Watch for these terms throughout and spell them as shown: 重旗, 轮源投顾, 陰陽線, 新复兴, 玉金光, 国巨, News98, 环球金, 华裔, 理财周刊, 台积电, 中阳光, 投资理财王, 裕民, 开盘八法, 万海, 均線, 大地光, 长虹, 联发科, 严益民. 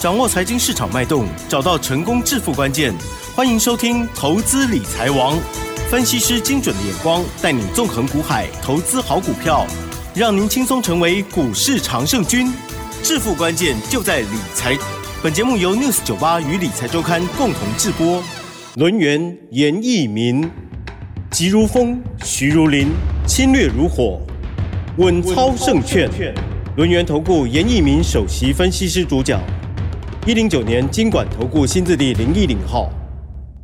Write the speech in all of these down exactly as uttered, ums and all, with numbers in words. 掌握财经市场脉动，找到成功致富关键。欢迎收听《投资理财王》，分析师精准的眼光带你纵横股海，投资好股票，让您轻松成为股市常胜军。致富关键就在理财。本节目由 News 九十八 与理财周刊共同制播。轮源严益民，急如风，徐如林，侵略如火，稳操胜券。轮源投顾严益民首席分析师主讲，一零九年金管投顾新字第零一零号。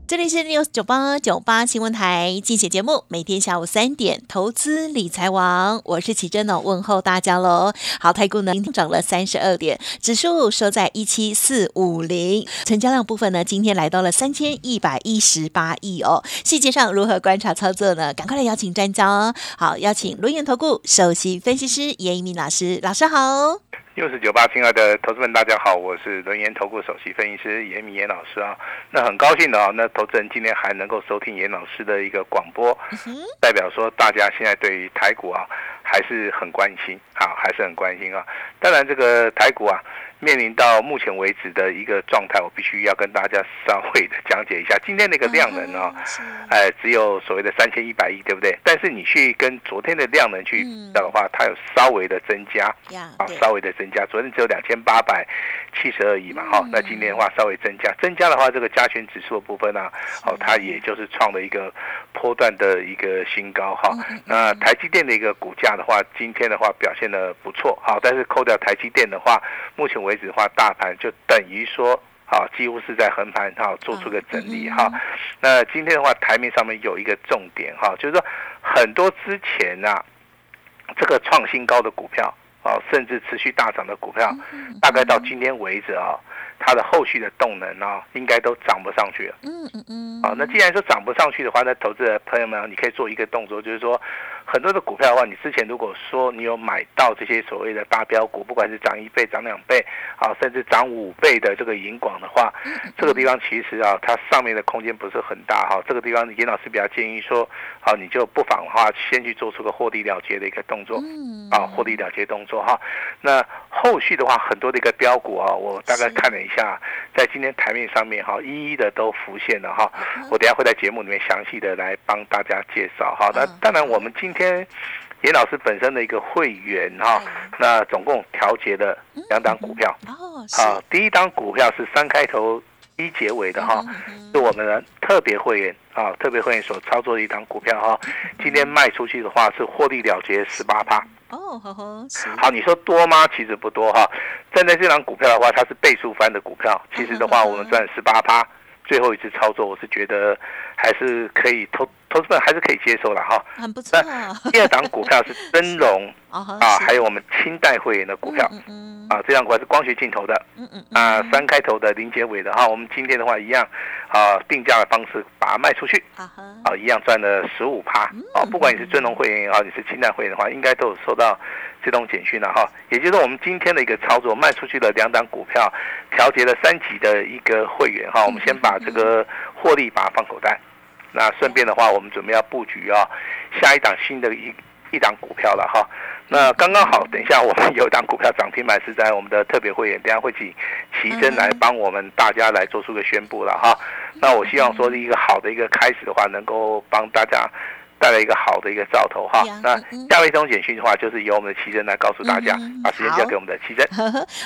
这里是 News 九十八 九十八 新闻台精选节目，每天下午三点投资理财王，我是奇珍哦，问候大家喽。好，台股呢今天涨了三十二点，指数收在一七四五零，成交量部分呢今天来到了三千一百一十八亿哦。细节上如何观察操作呢？赶快来邀请专家哦。好，邀请轮源投顾首席分析师严益民老师，老师好。又是九八亲爱的投资们，大家好，我是轮源投顾首席分析师严益民老师啊。那很高兴的啊，那投资人今天还能够收听严老师的一个广播，代表说大家现在对于台股啊还是很关心啊，还是很关心啊。当然，这个台股啊面临到目前为止的一个状态，我必须要跟大家稍微的讲解一下。今天那个量能啊，哎、呃，只有所谓的三千一百亿，对不对？但是你去跟昨天的量能去比较的话，它有稍微的增加啊，稍微的增加。昨天只有两千八百七十二亿嘛，哈、嗯哦，那今天的话稍微增加，增加的话，这个加权指数的部分呢、啊，哦，它也就是创了一个波段的一个新高哈、哦嗯。那台积电的一个股价的话，今天的话表现的不错，好、哦，但是扣掉台积电的话，目前为止的话，大盘就等于说。好，几乎是在横盘哈做出个整理哈、嗯。那今天的话，台面上面有一个重点哈，就是说很多之前啊这个创新高的股票。哦，甚至持续大涨的股票，大概到今天为止啊、哦，它的后续的动能啊、哦，应该都涨不上去了。嗯嗯嗯。啊，那既然说涨不上去的话，那投资的朋友们，你可以做一个动作，就是说，很多的股票的话，你之前如果说你有买到这些所谓的大标股，不管是涨一倍、涨两倍，啊，甚至涨五倍的这个银广的话，这个地方其实啊，它上面的空间不是很大哈、啊。这个地方严老师比较建议说，啊，你就不妨的话，先去做出个获利了结的一个动作。嗯。啊，获利了结动作。那后续的话，很多的一个标股啊，我大概看了一下，在今天台面上面哈，一一的都浮现了哈。我等一下会在节目里面详细的来帮大家介绍哈。那当然，我们今天严老师本身的一个会员哈，那总共调节了两档股票。好，第一档股票是三开头一结尾的哈，是我们的特别会员啊，特别会员所操作的一档股票哈。今天卖出去的话是获利了结百分之十八。哦，好好，好，你说多吗？其实不多哈。站在这档股票的话，它是倍数翻的股票，其实的话，我们赚百分之十八。最后一次操作，我是觉得还是可以投投资人还是可以接受了哈。很不错、啊。第二档股票是真龙啊，还有我们清代会员的股票，嗯嗯嗯啊，这档股票是光学镜头的，嗯嗯嗯啊，三开头的零结尾的哈、啊。我们今天的话一样啊，定价的方式把它卖出去，啊，啊一样赚了百分之十五啊。不管你是真龙会员也好，你是清代会员的话，应该都有收到自动简讯了哈、啊。也就是我们今天的一个操作，卖出去了两档股票，调节了三级的一个会员哈、啊。我们先把这个获利把它放口袋，那顺便的话，我们准备要布局啊、哦，下一档新的一一档股票了哈。那刚刚好，等一下我们有一档股票涨停板是在我们的特别会员，等一下会请奇珍来帮我们大家来做出个宣布了哈。那我希望说一个好的一个开始的话，能够帮大家带来一个好的一个兆头哈。嗯、那下面一通简讯的话，就是由我们的奇珍来告诉大家，嗯、把时间交给我们的奇珍。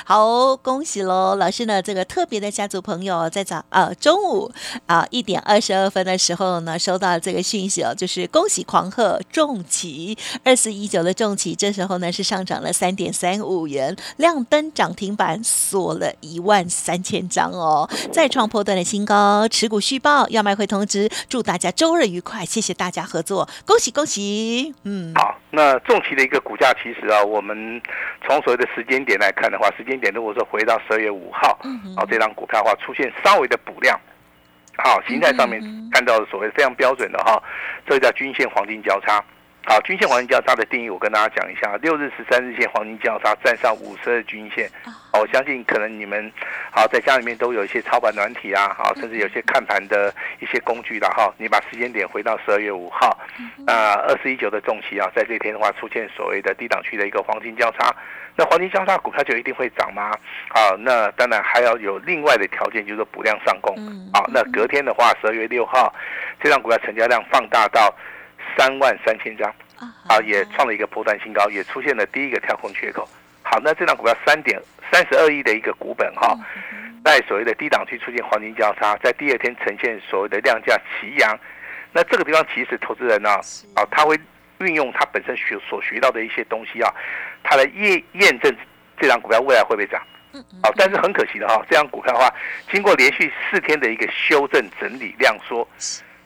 好，恭喜喽，老师呢，这个特别的家族朋友在早呃中午啊一点二十二分的时候呢，收到这个讯息哦，就是恭喜狂贺重旗二四一九的重旗，这时候呢是上涨了三点三五元，亮灯涨停板锁了一万三千张哦，再创波段的新高，持股续报要卖会通知，祝大家周日愉快，谢谢大家合作。恭喜恭喜，嗯，好，那重期的一个股价，其实啊，我们从所谓的时间点来看的话，时间点如果说回到十二月五号，嗯，啊，这张股票的话出现稍微的补量，好，形态上面看到所谓非常标准的哈，这叫均线黄金交叉。好，均线黄金交叉的定义，我跟大家讲一下。六日、十三日线黄金交叉站上五十二均线，我相信可能你们好在家里面都有一些操盘软体啊，好，甚至有些看盘的一些工具啦哈。你把时间点回到十二月五号，那二四一九的重期啊，在这天的话出现所谓的低档区的一个黄金交叉，那黄金交叉股票就一定会涨吗？啊，那当然还要有另外的条件，就是补量上攻。啊，那隔天的话，十二月六号，这张股票成交量放大到三万三千张，啊，也创了一个波段新高，也出现了第一个跳空缺口。好，那这张股票三点三十二亿的一个股本哈，在所谓的低档区出现黄金交叉，在第二天呈现所谓的量价齐扬。那这个地方其实投资人呢、啊，啊，他会运用他本身学所学到的一些东西啊，他来验验证这张股票未来会不会涨。啊，但是很可惜的哈、啊，这张股票的话，经过连续四天的一个修正整理量缩，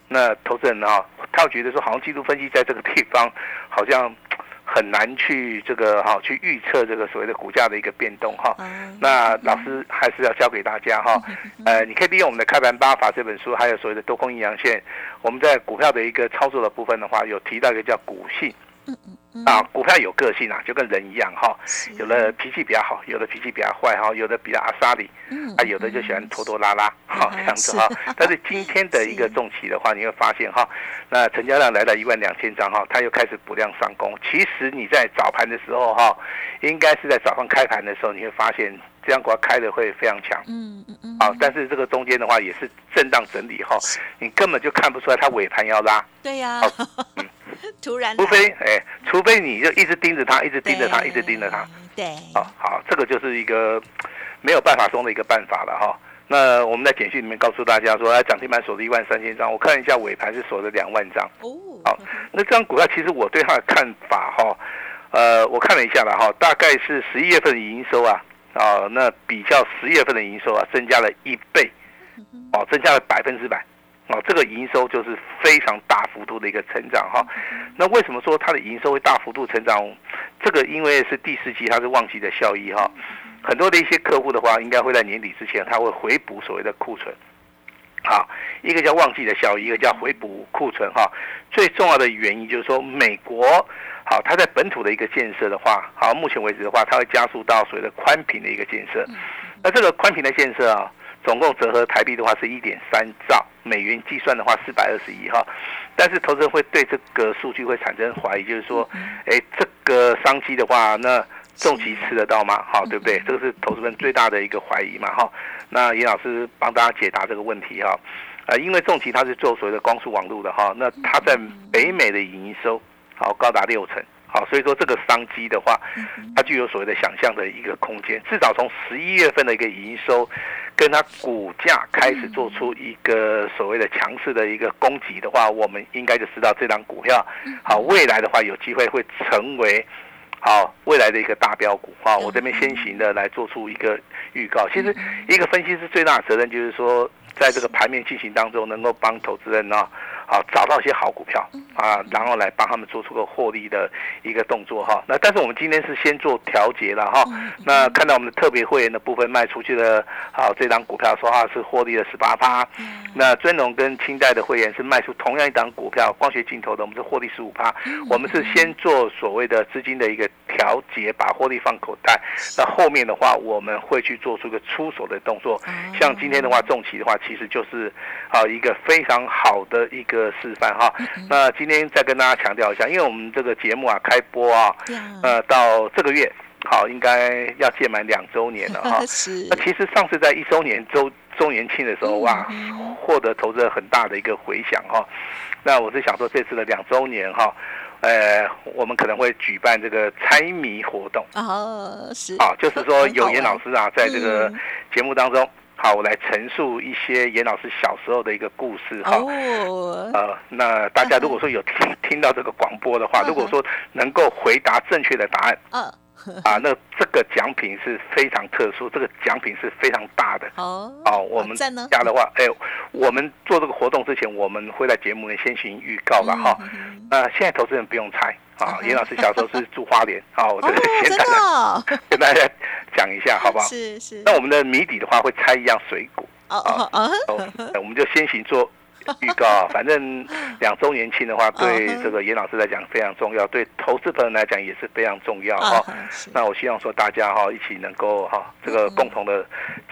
那投资人呢、啊，他会觉得说，好像技术分析在这个地方好像很难去这个哈、啊、去预测这个所谓的股价的一个变动哈、啊。那老师还是要教给大家哈、啊，呃，你可以利用我们的《开盘八法》这本书，还有所谓的多空阴阳线，我们在股票的一个操作的部分的话，有提到一个叫股性。啊，股票有个性啊，就跟人一样哈、哦，有的脾气比较好，有的脾气比较坏哈，有的比较阿莎里，啊，有的就喜欢拖拖拉拉，好、嗯哦、这样子哈、哦。但是今天的一个重期的话，你会发现哈、哦，那成交量来到一万两千张哈，它又开始补量上攻。其实你在早盘的时候哈、哦，应该是在早上开盘的时候，你会发现这样股票开的会非常强，嗯嗯嗯，好、啊，但是这个中间的话也是震荡整理哈、哦，你根本就看不出来它尾盘要拉。对呀、啊。哦嗯突然，除非哎、欸，除非你就一直盯着他，一直盯着他，一直盯着他。对，哦，好，这个就是一个没有办法中的一个办法了哈、哦。那我们在简讯里面告诉大家说，哎，涨停板锁了一万三千张，我看一下尾盘是锁了两万张。哦，好，那这张股票其实我对它的看法哈、哦，呃，我看了一下了哈、哦，大概是十一月份的营收啊，哦，那比较十月份的营收啊，增加了一倍，哦，增加了百分之百。哦，这个营收就是非常大幅度的一个成长哈、哦。那为什么说它的营收会大幅度成长？这个因为是第四季它是旺季的效益哈、哦。很多的一些客户的话，应该会在年底之前，他会回补所谓的库存。好，一个叫旺季的效益，一个叫回补库存哈、哦。最重要的原因就是说，美国好，它在本土的一个建设的话，好，目前为止的话，它会加速到所谓的宽频的一个建设。那这个宽频的建设啊。总共折合台币的话是 一点三兆，美元计算的话四百二十亿哈，但是投资人会对这个数据会产生怀疑，就是说，哎，这个商机的话，那重期吃得到吗？好，对不对？这个是投资人最大的一个怀疑嘛哈。那严老师帮大家解答这个问题哈，呃，因为重期它是做所谓的光速网络的哈，那它在北美的营收好高达六成。好，所以说这个商机的话，它具有所谓的想象的一个空间。至少从十一月份的一个营收，跟它股价开始做出一个所谓的强势的一个攻击的话，我们应该就知道这档股票，好，未来的话有机会会成为好未来的一个大标股啊。我这边先行的来做出一个预告。其实一个分析师最大的责任就是说，在这个盘面进行当中，能够帮投资人呢、啊。好，找到一些好股票啊，然后来帮他们做出个获利的一个动作哈。那但是我们今天是先做调节了哈。那看到我们的特别会员的部分卖出去的，好、啊、这档股票说话是获利了 百分之十八。那尊荣跟清代的会员是卖出同样一档股票光学镜头的，我们是获利 百分之十五。我们是先做所谓的资金的一个调节，把获利放口袋。那后面的话，我们会去做出一个出手的动作。像今天的话，重企的话，其实就是啊一个非常好的一个。这个示范哈，那今天再跟大家强调一下，因为我们这个节目啊开播啊，呃，到这个月好应该要届满两周年了哈。那其实上次在一周年周周年庆的时候哇，获得投资人很大的一个回响哈。那我是想说这次的两周年哈。呃，我们可能会举办这个猜谜活动哦，是啊，就是说有颜老师啊在这个节目当中。嗯好，我来陈述一些严老师小时候的一个故事哈。哦、oh. 呃，那大家如果说有 听, 听到这个广播的话， uh-huh. 如果说能够回答正确的答案，嗯、uh-huh. 啊，那这个奖品是非常特殊，这个奖品是非常大的。哦、oh. 啊，我们家的话，哎，我们做这个活动之前，我们会在节目内先行预告了哈。那、uh-huh. 啊、现在投资人不用猜。啊，严老师小时候是住花莲，好、啊，我这个先大家、哦哦、跟大家讲一下，好不好？是是。那我们的谜底的话，会猜一样水果。哦哦哦、啊啊。我们就先行做预告，反正两周年庆的话，对这个严老师来讲非常重要，对投资朋友来讲也是非常重要哈、哦啊。那我希望说大家哈、哦、一起能够哈、哦、这个共同的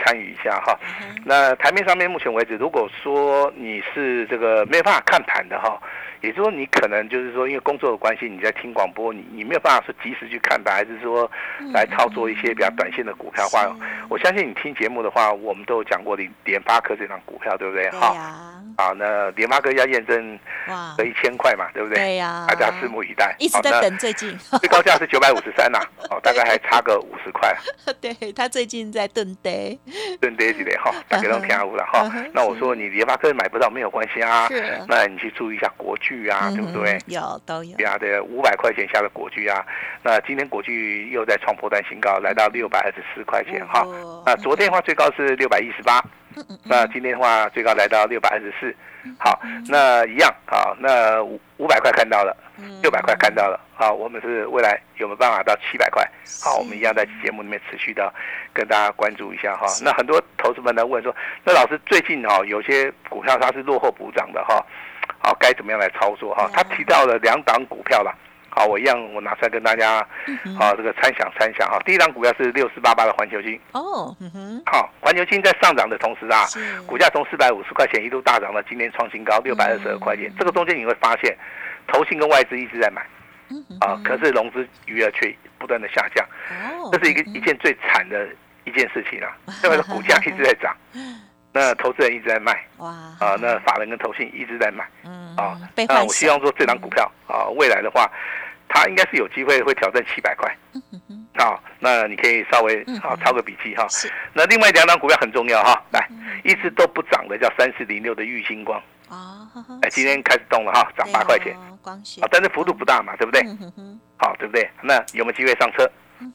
参与一下哈、哦嗯。那台面上面目前为止，如果说你是这个没办法看盘的哈。哦也就是说你可能就是说因为工作的关系，你在听广播，你你没有办法说及时去看的，还是说来操作一些比较短线的股票的话，嗯、我相信你听节目的话，我们都有讲过联发科这张股票，对不对？好、啊，啊，那联发科要验证的一千块嘛，对不对？对呀、啊，大家拭目以待。一直在等最近，最高价是九百五十三呐，哦，大概还差个五十块。对，他最近在蹲跌，蹲跌几点哈？大概都听我了哈。那我说你联发科买不到没有关系啊，那你去注意一下国巨。啊，对不对？嗯、有都有。对啊，对，五百块钱下的国巨啊，那今天国巨又在创波段新高，来到六百二十四块钱哈、哦。那昨天的话最高是六百一十八，那今天的话最高来到六百二十四。好，那一样好，那五百块看到了，六百块看到了，好，我们是未来有没有办法到七百块？好，我们一样在节目里面持续的跟大家关注一下哈。那很多投资们来问说，那老师最近哈、哦、有些股票它是落后补涨的哈。好，该怎么样来操作哈、啊？他提到了两档股票了，好，我一样我拿出来跟大家，好、啊、这个参详参详哈。第一档股票是六四八八的环球金哦，好，环球金在上涨的同时啊，股价从四百五十块钱一度大涨到今天创新高六百二十二块钱，这个中间你会发现，投信跟外资一直在买，啊，可是融资余额却不断的下降，这是一个一件最惨的一件事情啊，因为股价一直在涨。那投资人一直在卖，哇啊！那法人跟投信一直在买，嗯啊。那我希望说这档股票、嗯、啊，未来的话，它应该是有机会会挑战七百块。嗯哼哼。啊，那你可以稍微啊抄个笔记哈、啊嗯。那另外两档股票很重要哈、啊，来、嗯、一直都不涨的叫三四零六的玉星光。哦、嗯。哎，今天开始动了哈、啊，涨八块钱。哦、光学。啊，但是幅度不大嘛，对不对？嗯哼哼。好、啊，对不对？那有没有机会上车？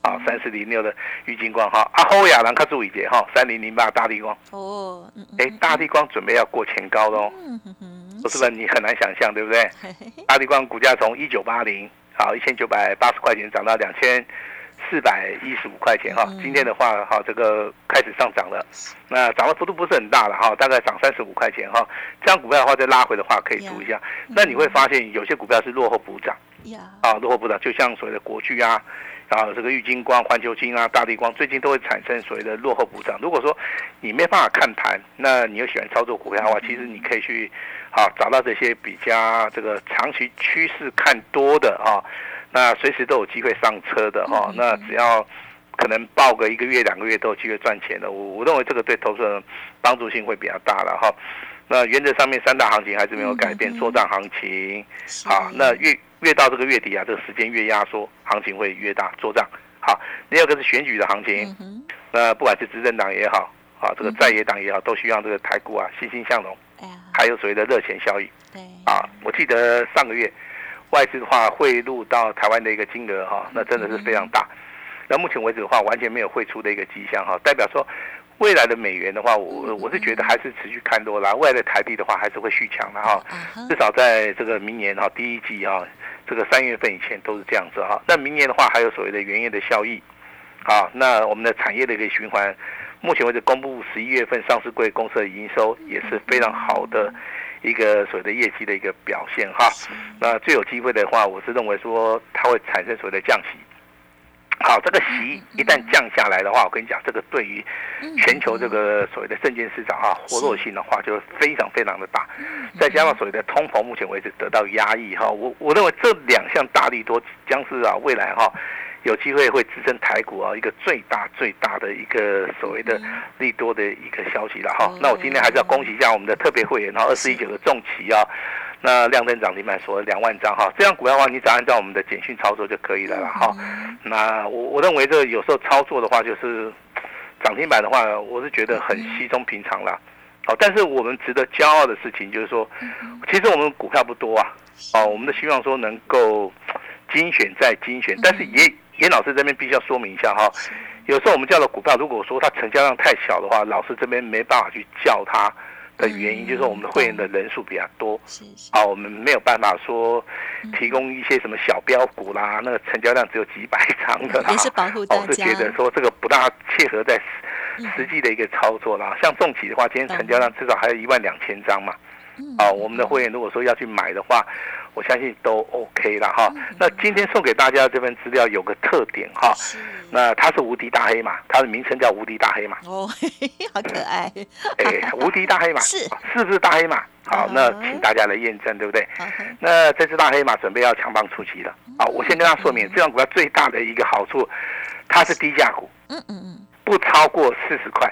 好，三四零六的玉金光哈，啊，后亚人较注意一下哈，三零零八大地光哦，哎、欸，大地光准备要过前高喽，不是吧？你很难想象，对不对？大地光股价从一九八零，好，一千九百八十块钱涨到两千四百一十五块钱哈，今天的话哈，这个开始上涨了，那涨的幅度不是很大了哈，大概涨三十五块钱哈，这样股票的话再拉回的话可以注意一下，那你会发现有些股票是落后补涨，啊，落后补涨，就像所谓的国巨啊。啊，这个玉金光、环球金啊、大地光最近都会产生所谓的落后补涨。如果说你没办法看盘，那你又喜欢操作股票的话，其实你可以去啊找到这些比较这个长期趋势看多的啊，那随时都有机会上车的哈、啊。那只要可能报个一个月、两个月都有机会赚钱的，我我认为这个对投资人帮助性会比较大了哈、啊。那原则上面三大行情还是没有改变，作战行情啊，那越。越到这个月底啊，这个时间越压缩，行情会越大做账。好，第二个是选举的行情，那、嗯呃、不管是执政党也好，啊，这个在野党也好，都需要这个台股啊欣欣向荣、哎，还有所谓的热钱效应。啊，我记得上个月外资的话汇入到台湾的一个金额哈、啊，那真的是非常大。那、嗯、目前为止的话，完全没有汇出的一个迹象哈、啊，代表说未来的美元的话，我我是觉得还是持续看多啦，未来的台币的话还是会续强的哈、啊，至少在这个明年哈、啊、第一季哈、啊。这个三月份以前都是这样子哈，那明年的话还有所谓的原业的效益，啊，那我们的产业的一个循环，目前为止公布十一月份上市柜公司的营收也是非常好的一个所谓的业绩的一个表现哈，那最有机会的话，我是认为说它会产生所谓的降息。好，这个息一旦降下来的话，我跟你讲，这个对于全球这个所谓的证券市场啊，活络性的话就非常非常的大。再加上所谓的通膨，目前为止得到压抑哈，我我认为这两项大利多将是啊未来哈有机会会支撑台股啊一个最大最大的一个所谓的利多的一个消息了哈。那我今天还是要恭喜一下我们的特别会员哈，二四一九的重旗啊。那亮灯涨停板所两万张哈，这样股票的话，你只要按照我们的简讯操作就可以了啦哈、嗯。那我我认为这有时候操作的话，就是涨停板的话，我是觉得很稀松平常啦。好、嗯，但是我们值得骄傲的事情就是说，嗯、其实我们股票不多啊，哦、啊，我们都希望说能够精选再精选，嗯、但是也严老师这边必须要说明一下哈、啊，有时候我们叫的股票，如果说它成交量太小的话，老师这边没办法去叫它。的原因就是我们的会员的人数比较多，啊，我们没有办法说提供一些什么小标股啦，那个成交量只有几百张的啦，也是保护大家。我是觉得说这个不大切合在实际的一个操作啦。像重企的话，今天成交量至少还有一万两千张嘛，啊，我们的会员如果说要去买的话，我相信都 OK 了哈。那今天送给大家这份资料有个特点哈，那它是无敌大黑马，它的名称叫无敌大黑马。哦，好可爱。哎，无敌大黑马是是不是大黑马？好，那请大家来验证，对不对？那这只大黑马准备要强棒出击了啊！我先跟大家说明，这张股票最大的一个好处，它是低价股，嗯嗯嗯，不超过四十块。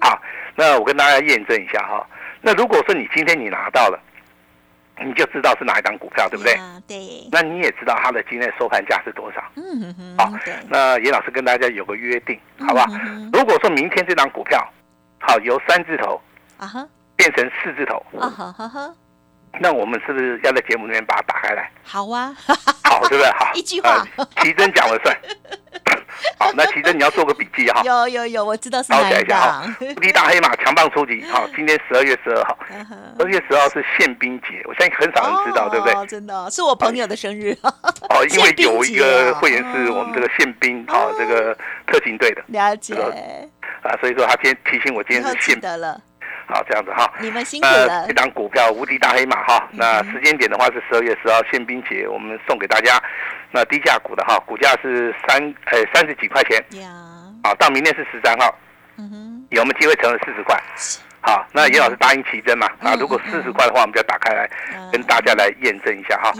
好，那我跟大家验证一下哈。那如果说你今天你拿到了，你就知道是哪一档股票，对不对？ Yeah, 对。那你也知道它的今天收盘价是多少。嗯嗯。好，那严老师跟大家有个约定，好不好？嗯、如果说明天这档股票，好由三字头啊哈变成四字头啊哈哈哈，那我们是不是要在节目里面把它打开来？好啊，好，对不对？好，一句话，齐、呃、真讲了算。好，那其实你要做个笔记哈。有有有，我知道是哪一档。无敌大黑马强棒出击，好，今天十二月十二号，二月十二号是宪兵节，我相信很少人知道，对不对？真的，是我朋友的生日。哦，因为有一个会员是我们这个宪兵，好，这个特勤队的。了解。啊，所以说他今天提醒我，今天是宪兵了。好，这样子哈，你们辛苦了。这档股票无敌大黑马哈，那时间点的话是十二月十号宪兵节，我们送给大家。那低价股的哈，股价是三呃三十几块钱，好，到明天是十三号，嗯、有没有机会成了四十块？好，那严老师答应奇珍嘛，嗯、啊，如果四十块的话，我们就要打开来、嗯、跟大家来验证一下哈。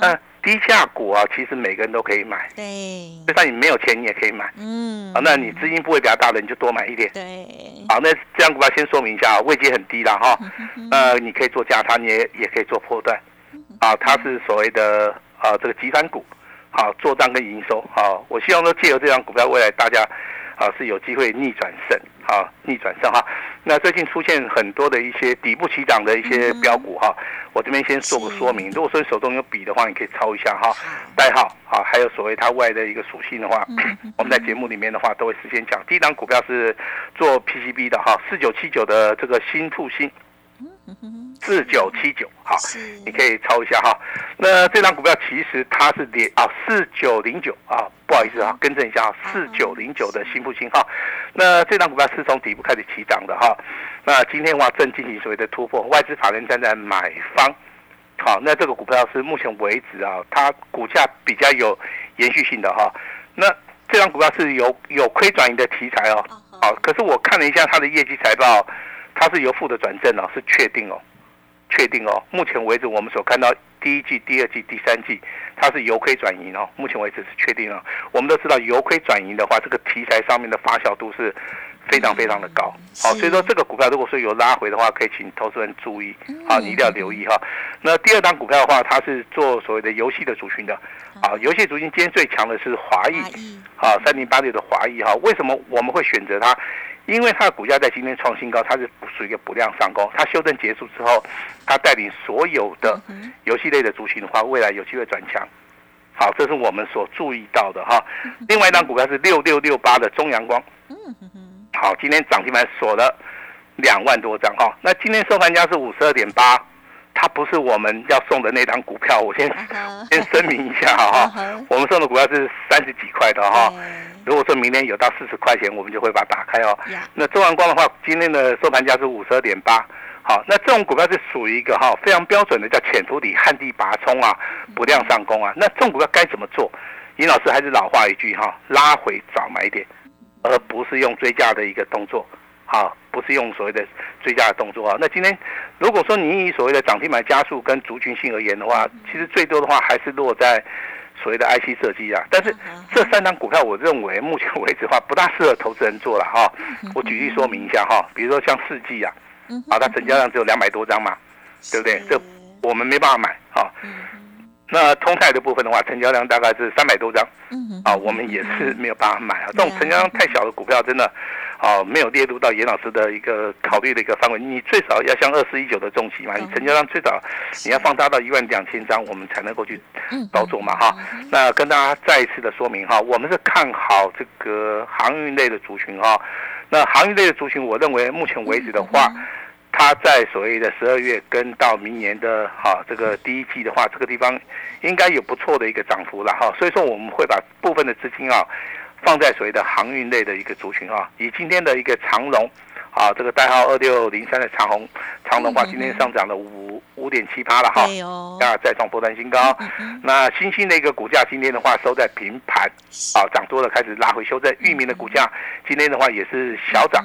嗯低价股啊，其实每个人都可以买，对，就算你没有钱，你也可以买，嗯，啊，那你资金部位比较大的，你就多买一点，对，好、啊，那这样股票先说明一下啊，位阶很低啦哈，那、呃、你可以做价差，你也也可以做波段，啊，它是所谓的啊这个集团股，好、啊，做账跟营收，好、啊，我希望说借由这张股票，未来大家啊是有机会逆转胜，好、啊，逆转胜哈、啊，那最近出现很多的一些底部起涨的一些标股哈。嗯啊我这边先做个说明，如果说你手中有笔的话，你可以抄一下哈，代号啊，还有所谓它外的一个属性的话，嗯嗯、我们在节目里面的话都会事先讲。第一档股票是做 P C B 的哈，四九七九的这个新复兴，四九七九，好，你可以抄一下哈。那这档股票其实它是连啊四九零九啊，不好意思啊，更正一下啊，四九零九的新复兴哈。那这档股票是从底部开始起涨的哈。那今天的话正进行所谓的突破，外资法人站在买方，好，那这个股票是目前为止啊，它股价比较有延续性的哈、啊。那这张股票是有有亏转移的题材哦，好，可是我看了一下它的业绩财报，它是由负的转正哦、啊，是确定哦，确定哦。目前为止我们所看到第一季、第二季、第三季，它是由亏转盈哦，目前为止是确定哦。我们都知道由亏转盈的话，这个题材上面的发酵度是。非常非常的高，好、哦，所以说这个股票如果说有拉回的话，可以请投资人注意，啊，你一定要留意哈、啊。那第二档股票的话，它是做所谓的游戏的族群的，啊，游戏族群今天最强的是华裔，啊，三零八六的华裔哈、啊。为什么我们会选择它？因为它的股价在今天创新高，它是属于一个补量上攻。它修正结束之后，它带领所有的游戏类的族群的话，未来有机会转强。好，这是我们所注意到的哈、啊。另外一档股票是六六六八的中阳光。好，今天涨停板锁了两万多张哈、哦。那今天收盘价是五十二点八，它不是我们要送的那档股票，我先、uh huh. 先声明一下哈、哦。Uh huh. 我们送的股票是三十几块的哈、哦。Uh huh. 如果说明天有到四十块钱，我们就会把它打开哦。Uh huh. 那中阳光的话，今天的收盘价是五十二点八。好，那这种股票是属于一个哈、哦、非常标准的叫潜伏底、旱地拔葱啊，不量上攻啊。Uh huh. 那这种股票该怎么做？尹老师还是老话一句哈、哦，拉回早买点。而不是用追价的一个动作，好，不是用所谓的追价的动作啊。那今天如果说你以所谓的涨停板加速跟族群性而言的话，其实最多的话还是落在所谓的 I C 设计啊。但是这三档股票，我认为目前为止的话不大适合投资人做了哈、啊。我举例说明一下哈、啊，比如说像世纪啊，啊，它成交量只有两百多张嘛，对不对？这我们没办法买啊。那通泰的部分的话，成交量大概是三百多张，啊，我们也是没有办法买啊。这种成交量太小的股票，真的，啊，没有列入到严老师的一个考虑的一个范围。你最少要像二四一九的中期嘛，你成交量最少你要放大到一万两千张，我们才能够去操作嘛，哈。那跟大家再一次的说明哈，我们是看好这个航运类的族群哈。那航运类的族群，我认为目前为止的话。它在所谓的十二月跟到明年的哈、啊、这个第一季的话，这个地方应该有不错的一个涨幅了哈、啊，所以说我们会把部分的资金啊放在所谓的航运类的一个族群啊，以今天的一个长荣啊，这个代号二六零三的长虹，长虹话今天上涨了五五点七八了哈，啊，再创波段新高。那新兴的一个股价今天的话收在平盘，啊，涨多了开始拉回修正。裕民的股价今天的话也是小涨。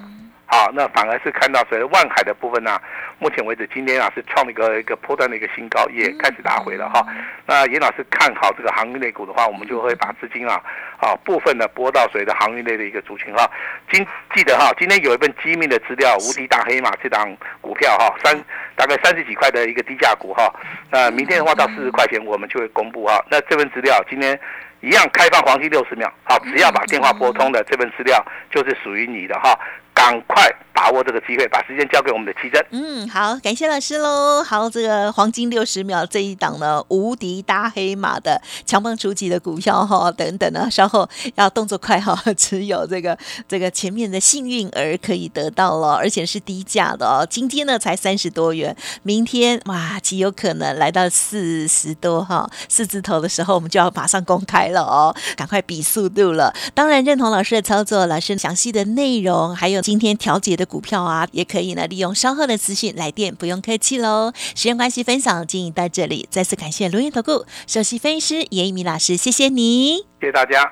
好，那反而是看到所谓万海的部分呢、啊，目前为止今天啊是创了一个一个波段的一个新高，也开始拉回了哈。那严老师看好这个航运类股的话，我们就会把资金啊啊部分呢拨到所谓的航运类的一个族群哈。今记得哈，今天有一份机密的资料，无敌大黑马这档股票哈，三大概三十几块的一个低价股哈。那明天的话到四十块钱我们就会公布哈。那这份资料今天一样开放黄金六十秒，好，只要把电话拨通的这份资料就是属于你的哈。赶快把握这个机会，把时间交给我们的奇珍。嗯，好，感谢老师喽。好，这个黄金六十秒这一档呢，无敌大黑马的强棒出击的股票哈、哦，等等呢，稍后要动作快哈、哦，只有这个这个前面的幸运儿可以得到了，而且是低价的哦。今天呢才三十多元，明天哇极有可能来到四十多哈、哦，四字头的时候我们就要马上公开了哦，赶快比速度了。当然认同老师的操作，老师详细的内容还有。今天调节的股票啊，也可以呢利用稍后的资讯来电，不用客气喽。时间关系，分享进行到这里，再次感谢轮源投顾首席分析师严一鸣老师，谢谢你，谢谢大家。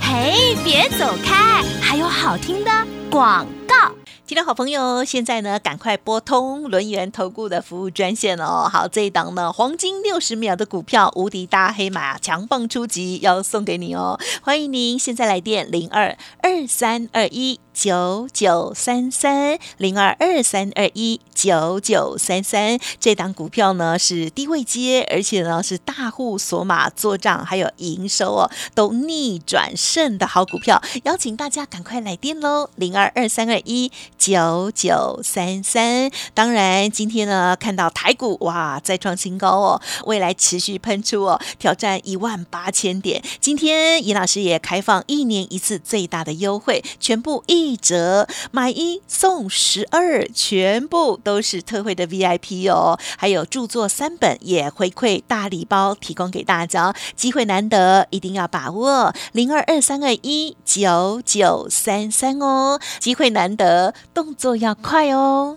嘿，别走开，还有好听的广告。听众好朋友，现在呢，赶快拨通轮源投顾的服务专线哦。好，这一档呢，黄金六十秒的股票，无敌大黑马，强棒出击，要送给你哦。欢迎您现在来电零二二三二一九九三三零二二三二一九九三三。这档股票呢是低位接，而且呢是大户索马做账，还有营收哦都逆转胜的好股票，邀请大家赶快来电喽，零二二三二一。九九三三，当然今天呢看到台股哇再创新高哦，未来持续喷出哦，挑战一万八千点。今天尹老师也开放一年一次最大的优惠，全部一折，买一送十二，全部都是特惠的 V I P 哦，还有著作三本也回馈大礼包提供给大家，机会难得，一定要把握零二二三二一九九三三哦，机会难得。动作要快哦。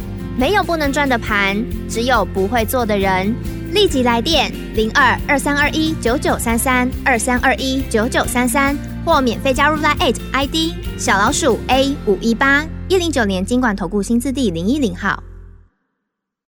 没有不能赚的盘，只有不会做的人。立即来电零二二三二一九九三三二三二一九九三三，或免费加入 LINE@ I D 小老鼠 A 五一八一零九年金管投顾新字第零一零号。